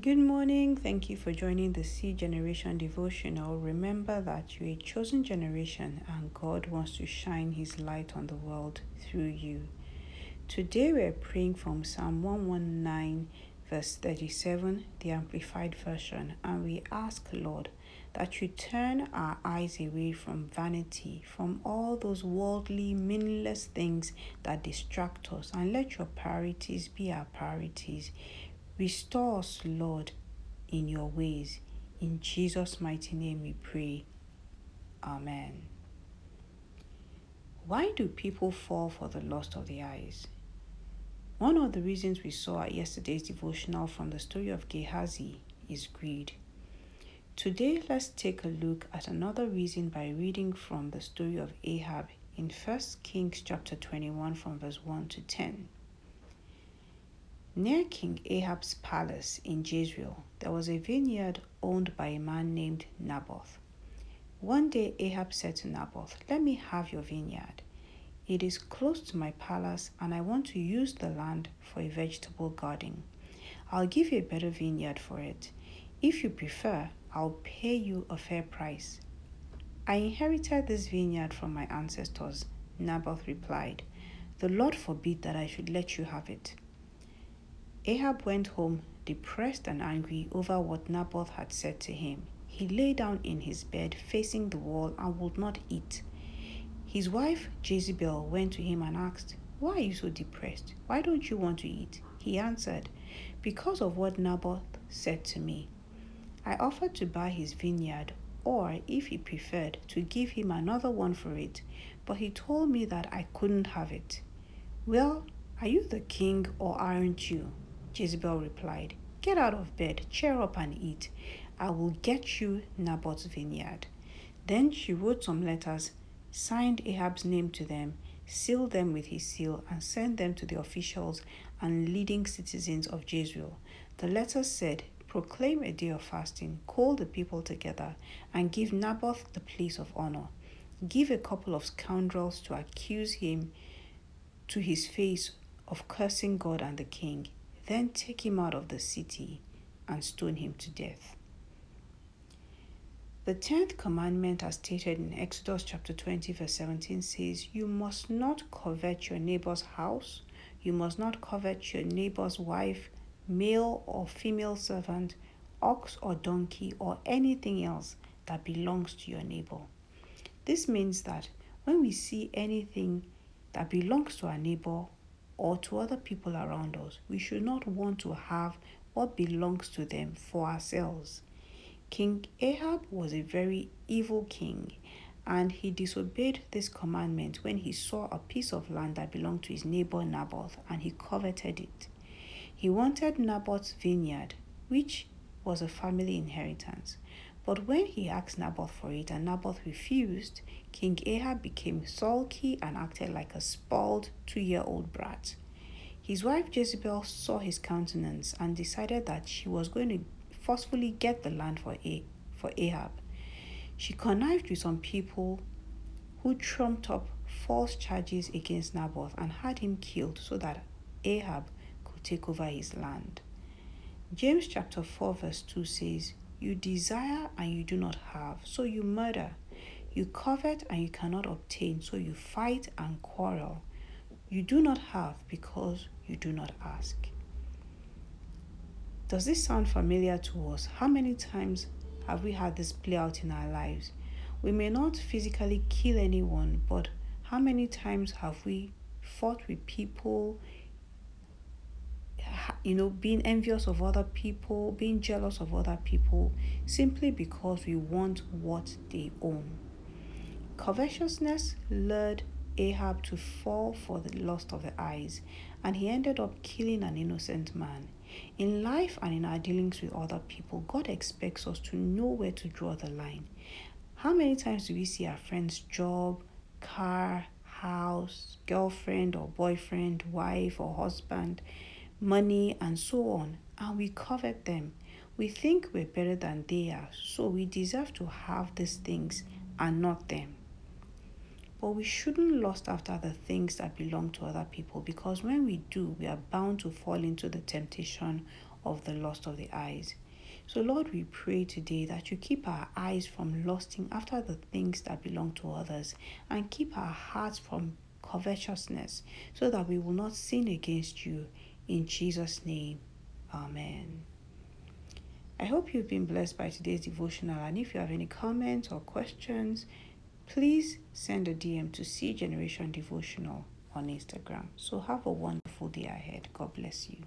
Good morning. Thank you for joining the C Generation Devotional. Remember that you're a chosen generation and God wants to shine His light on the world through you. Today we are praying from Psalm 119 verse 37, the Amplified Version, and we ask, Lord, that you turn our eyes away from vanity, from all those worldly, meaningless things that distract us, and let your priorities be our priorities. Restore us, Lord, in your ways. In Jesus' mighty name we pray. Amen. Why do people fall for the lust of the eyes? One of the reasons we saw at yesterday's devotional from the story of Gehazi is greed. Today, let's take a look at another reason by reading from the story of Ahab in 1 Kings chapter 21 from verse 1 to 10. Near King Ahab's palace in Jezreel, there was a vineyard owned by a man named Naboth. One day Ahab said to Naboth, "Let me have your vineyard. It is close to my palace and I want to use the land for a vegetable garden. I'll give you a better vineyard for it. If you prefer, I'll pay you a fair price." "I inherited this vineyard from my ancestors," Naboth replied. "The Lord forbid that I should let you have it." Ahab went home depressed and angry over what Naboth had said to him. He lay down in his bed facing the wall and would not eat. His wife Jezebel went to him and asked, "Why are you so depressed? Why don't you want to eat?" He answered, "Because of what Naboth said to me. I offered to buy his vineyard, or if he preferred, to give him another one for it, but he told me that I couldn't have it." "Well, are you the king or aren't you?" Jezebel replied. "Get out of bed, cheer up and eat. I will get you Naboth's vineyard." Then she wrote some letters, signed Ahab's name to them, sealed them with his seal, and sent them to the officials and leading citizens of Jezreel. The letters said, "Proclaim a day of fasting, call the people together, and give Naboth the place of honor. Give a couple of scoundrels to accuse him to his face of cursing God and the king. Then take him out of the city and stone him to death." The 10th commandment, as stated in Exodus chapter 20 verse 17, says, "You must not covet your neighbor's house. You must not covet your neighbor's wife, male or female servant, ox or donkey, or anything else that belongs to your neighbor." This means that when we see anything that belongs to our neighbor or to other people around us, we should not want to have what belongs to them for ourselves. King Ahab was a very evil king, and he disobeyed this commandment when he saw a piece of land that belonged to his neighbor Naboth, and he coveted it. He wanted Naboth's vineyard, which was a family inheritance. But when he asked Naboth for it and Naboth refused, King Ahab became sulky and acted like a spoiled 2-year-old brat. His wife Jezebel saw his countenance and decided that she was going to forcefully get the land for Ahab. She connived with some people who trumped up false charges against Naboth and had him killed so that Ahab could take over his land. James chapter 4 verse 2 says, "You desire and you do not have, so you murder. You covet and you cannot obtain, so you fight and quarrel. You do not have because you do not ask." Does this sound familiar to us? How many times have we had this play out in our lives? We may not physically kill anyone, but how many times have we fought with people, being envious of other people, being jealous of other people, simply because we want what they own? Covetousness lured Ahab to fall for the lust of the eyes, and he ended up killing an innocent man. In life and in our dealings with other people, God expects us to know where to draw the line. How many times do we see our friend's job, car, house, girlfriend or boyfriend, wife or husband, money, and so on, and we covet them? We think we're better than they are, so we deserve to have these things and not them. But we shouldn't lust after the things that belong to other people, because when we do, we are bound to fall into the temptation of the lust of the eyes. So Lord, we pray today that you keep our eyes from lusting after the things that belong to others, and keep our hearts from covetousness, so that we will not sin against you. In Jesus' name, amen. I hope you've been blessed by today's devotional, and if you have any comments or questions, please send a DM to C Generation Devotional on Instagram. So have a wonderful day ahead. God bless you.